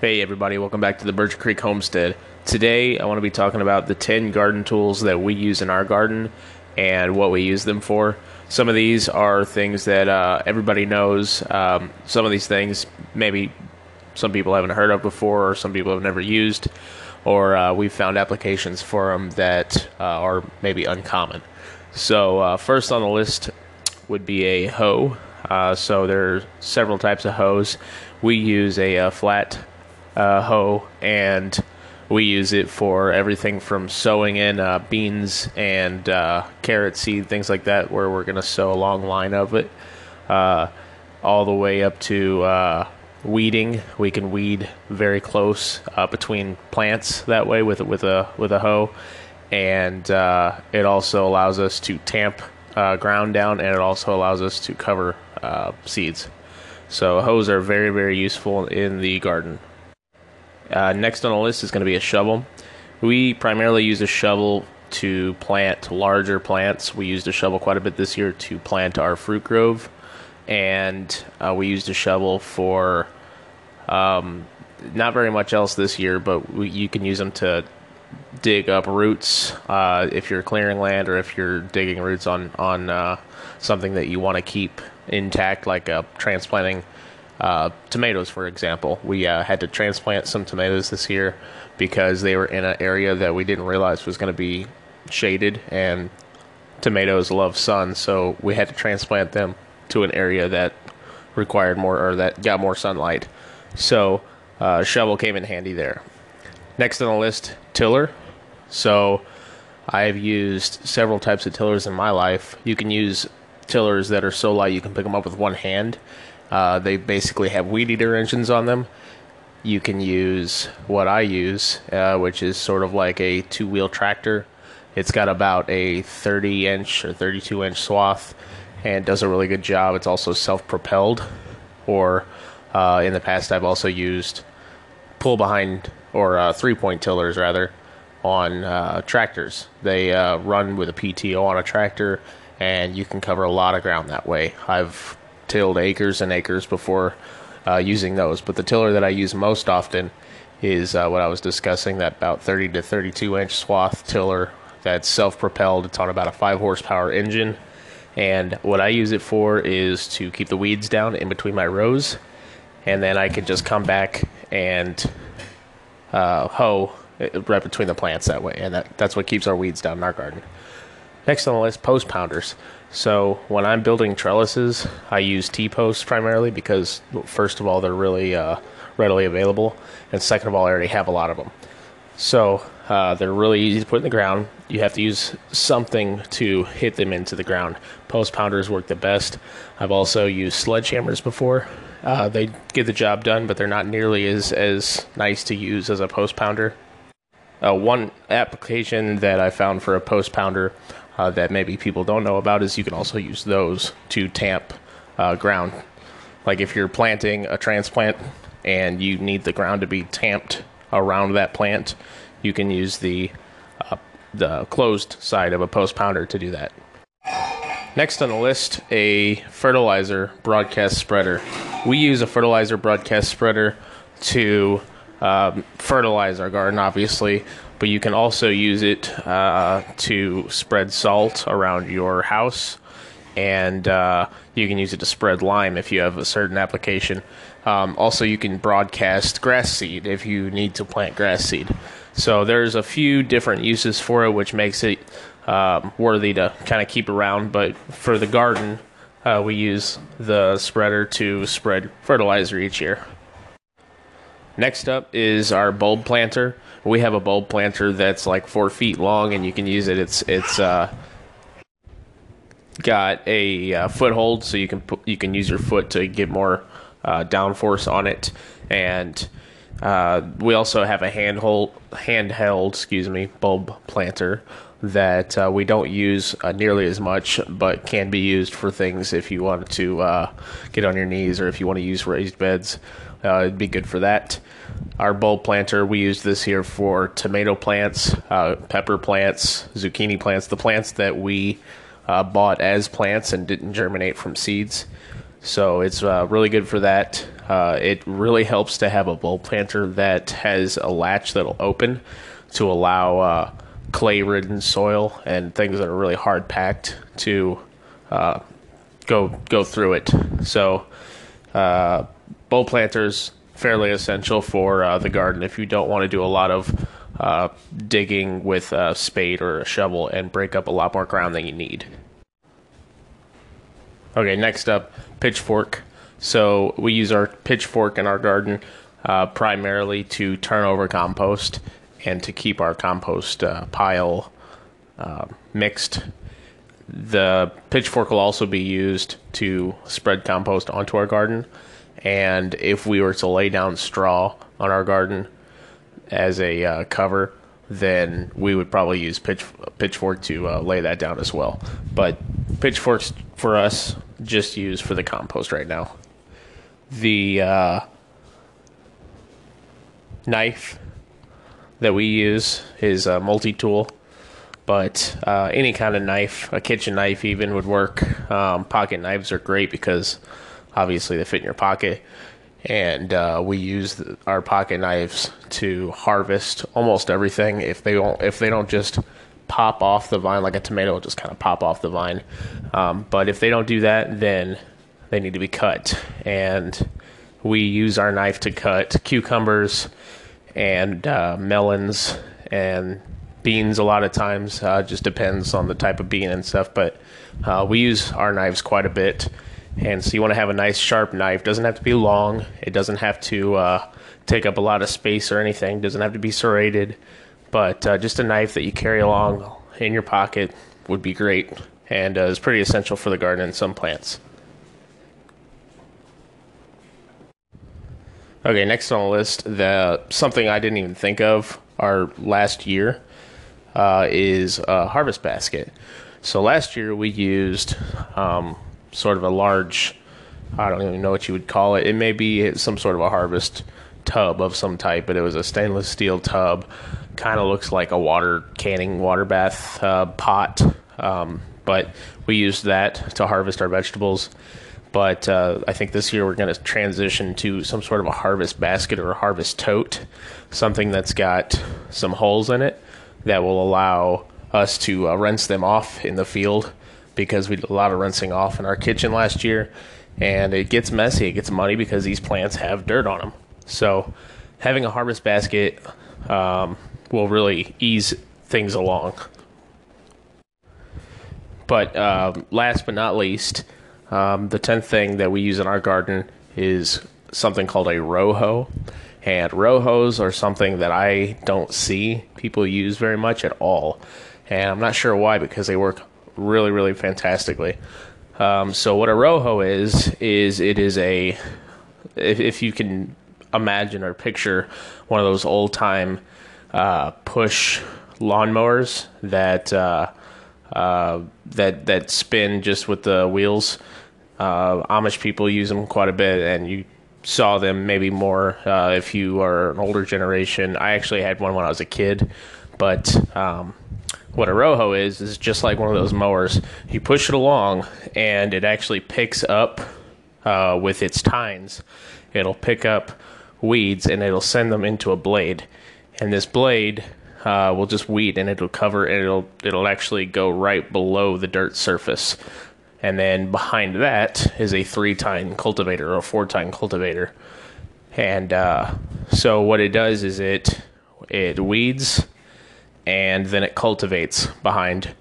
Hey everybody, welcome back to the Birch Creek Homestead. Today I want to be talking about the 10 garden tools that we use in our garden and what we use them for. Some of these are things that everybody knows. Some of these things maybe some people haven't heard of before or some people have never used, or we've found applications for them that are maybe uncommon. So first on the list would be a hoe. So there are several types of hoes. We use a flat hoe, and we use it for everything from sowing in beans and carrot seed, things like that, where we're going to sow a long line of it, all the way up to weeding. We can weed very close between plants that way with a hoe, and it also allows us to tamp ground down, and it also allows us to cover seeds. So hoes are very, very useful in the garden. Next on the list is going to be a shovel. We primarily use a shovel to plant larger plants. We used a shovel quite a bit this year to plant our fruit grove, and we used a shovel for not very much else this year, but you can use them to dig up roots if you're clearing land, or if you're digging roots on something that you want to keep intact, like transplanting tomatoes, for example. We had to transplant some tomatoes this year because they were in an area that we didn't realize was going to be shaded, and tomatoes love sun, so we had to transplant them to an area that required more, or that got more sunlight. So a shovel came in handy there. Next on the list, tiller. So I've used several types of tillers in my life. You can use tillers that are so light you can pick them up with one hand. They basically have weed eater engines on them. You can use what I use, which is sort of like a two-wheel tractor. It's got about a 30-inch or 32-inch swath, and does a really good job. It's also self-propelled, or in the past I've also used pull-behind, or three-point tillers, rather, on tractors. They run with a PTO on a tractor, and you can cover a lot of ground that way. I've tilled acres and acres before using those, but the tiller that I use most often is what I was discussing, that about 30 to 32 inch swath tiller that's self-propelled. It's on about a 5-horsepower engine, and what I use it for is to keep the weeds down in between my rows, and then I can just come back and hoe right between the plants that way, and that's what keeps our weeds down in our garden. Next on the list, post pounders. So when I'm building trellises, I use T-posts primarily because, first of all, they're really readily available, and second of all, I already have a lot of them. So they're really easy to put in the ground. You have to use something to hit them into the ground. Post pounders work the best. I've also used sledgehammers before. They get the job done, but they're not nearly as nice to use as a post pounder. One application that I found for a post pounder that maybe people don't know about is you can also use those to tamp ground. Like if you're planting a transplant and you need the ground to be tamped around that plant, you can use the closed side of a post pounder to do that. Next on the list, a fertilizer broadcast spreader. We use a fertilizer broadcast spreader to fertilize our garden, obviously, but you can also use it to spread salt around your house, and you can use it to spread lime if you have a certain application. Also, you can broadcast grass seed if you need to plant grass seed. So there's a few different uses for it, which makes it worthy to kind of keep around, but for the garden, we use the spreader to spread fertilizer each year. Next up is our bulb planter. We have a bulb planter that's like 4 feet long, and you can use it. It's got a foothold, so you can use your foot to get more downforce on it, and we also have a handheld bulb planter that we don't use nearly as much, but can be used for things if you want to get on your knees, or if you want to use raised beds. It'd be good for that. Our bulb planter we used this year for tomato plants, pepper plants, zucchini plants, the plants that we bought as plants and didn't germinate from seeds. So it's really good for that. It really helps to have a bulb planter that has a latch that'll open to allow clay-ridden soil and things that are really hard-packed to go through it. So bulb planters, fairly essential for the garden if you don't want to do a lot of digging with a spade or a shovel and break up a lot more ground than you need. Okay, next up, pitchfork. So we use our pitchfork in our garden primarily to turn over compost and to keep our compost pile mixed. The pitchfork will also be used to spread compost onto our garden. And if we were to lay down straw on our garden as a cover, then we would probably use pitchfork to lay that down as well. But pitchforks for us just used for the compost right now. The knife that we use is a multi-tool, but any kind of knife, a kitchen knife even, would work. Pocket knives are great because obviously they fit in your pocket, and we use our pocket knives to harvest almost everything. If they don't just pop off the vine like a tomato, will just kind of pop off the vine. But if they don't do that, then they need to be cut, and we use our knife to cut cucumbers and melons and beans a lot of times. Just depends on the type of bean and stuff, but we use our knives quite a bit. And so you want to have a nice sharp knife. Doesn't have to be long. It doesn't have to take up a lot of space or anything. Doesn't have to be serrated. But just a knife that you carry along in your pocket would be great, and is pretty essential for the garden and some plants. Okay, next on the list, something I didn't even think of our last year is a harvest basket. So last year we used sort of a large, I don't even know what you would call it. It may be some sort of a harvest tub of some type, but it was a stainless steel tub. Kind of looks like a water bath pot, but we used that to harvest our vegetables. But I think this year we're going to transition to some sort of a harvest basket or a harvest tote, something that's got some holes in it that will allow us to rinse them off in the field, because we did a lot of rinsing off in our kitchen last year, and it gets messy, it gets muddy, because these plants have dirt on them. So having a harvest basket will really ease things along. But last but not least, the 10th thing that we use in our garden is something called a Ro-Ho. And Ro-Hos are something that I don't see people use very much at all. And I'm not sure why, because they work really, really fantastically. So what a Ro-Ho is it is a, if you can imagine or picture one of those old time push lawnmowers that that spin just with the wheels. Amish people use them quite a bit, and you saw them maybe more if you are an older generation. I actually had one when I was a kid, but what a Ro-Ho is just like one of those mowers. You push it along, and it actually picks up with its tines. It'll pick up weeds, and it'll send them into a blade. And this blade will just weed, and it'll cover, and it'll actually go right below the dirt surface. And then behind that is a 3-tine cultivator or a 4-tine cultivator. And so what it does is it weeds, and then it cultivates behind,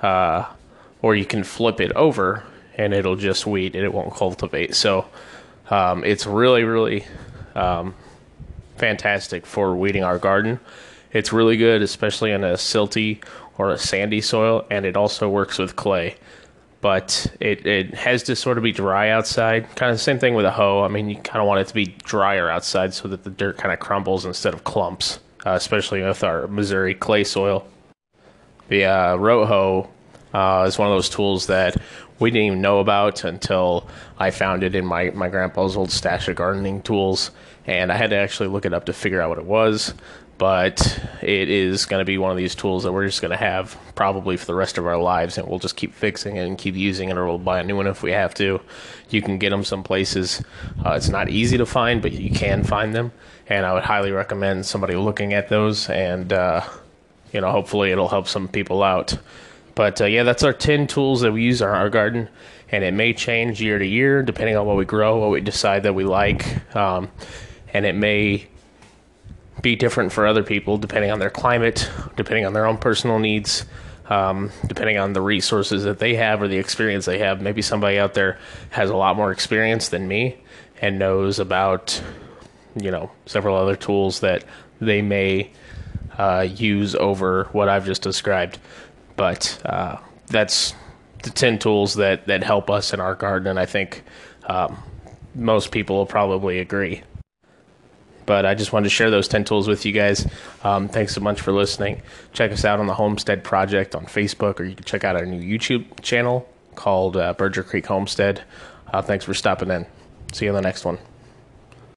or you can flip it over and it'll just weed and it won't cultivate. So it's really, really fantastic for weeding our garden. It's really good, especially in a silty or a sandy soil, and it also works with clay. But it has to sort of be dry outside. Kind of the same thing with a hoe. I mean, you kind of want it to be drier outside so that the dirt kind of crumbles instead of clumps. Especially with our Missouri clay soil. The Ro-Ho is one of those tools that we didn't even know about until I found it in my grandpa's old stash of gardening tools, and I had to actually look it up to figure out what it was. but it is going to be one of these tools that we're just going to have probably for the rest of our lives, and we'll just keep fixing it and keep using it, or we'll buy a new one if we have to. You can get them some places. It's not easy to find, but you can find them, and I would highly recommend somebody looking at those, and you know, hopefully it'll help some people out. But yeah, that's our 10 tools that we use in our garden, and it may change year to year depending on what we grow, what we decide that we like, and it may be different for other people depending on their climate, depending on their own personal needs, depending on the resources that they have or the experience they have. Maybe somebody out there has a lot more experience than me and knows about, you know, several other tools that they may use over what I've just described. But that's the 10 tools that help us in our garden, and I think most people will probably agree. But I just wanted to share those 10 tools with you guys. Thanks so much for listening. Check us out on the Homestead Project on Facebook, or you can check out our new YouTube channel called Berger Creek Homestead. Thanks for stopping in. See you in the next one.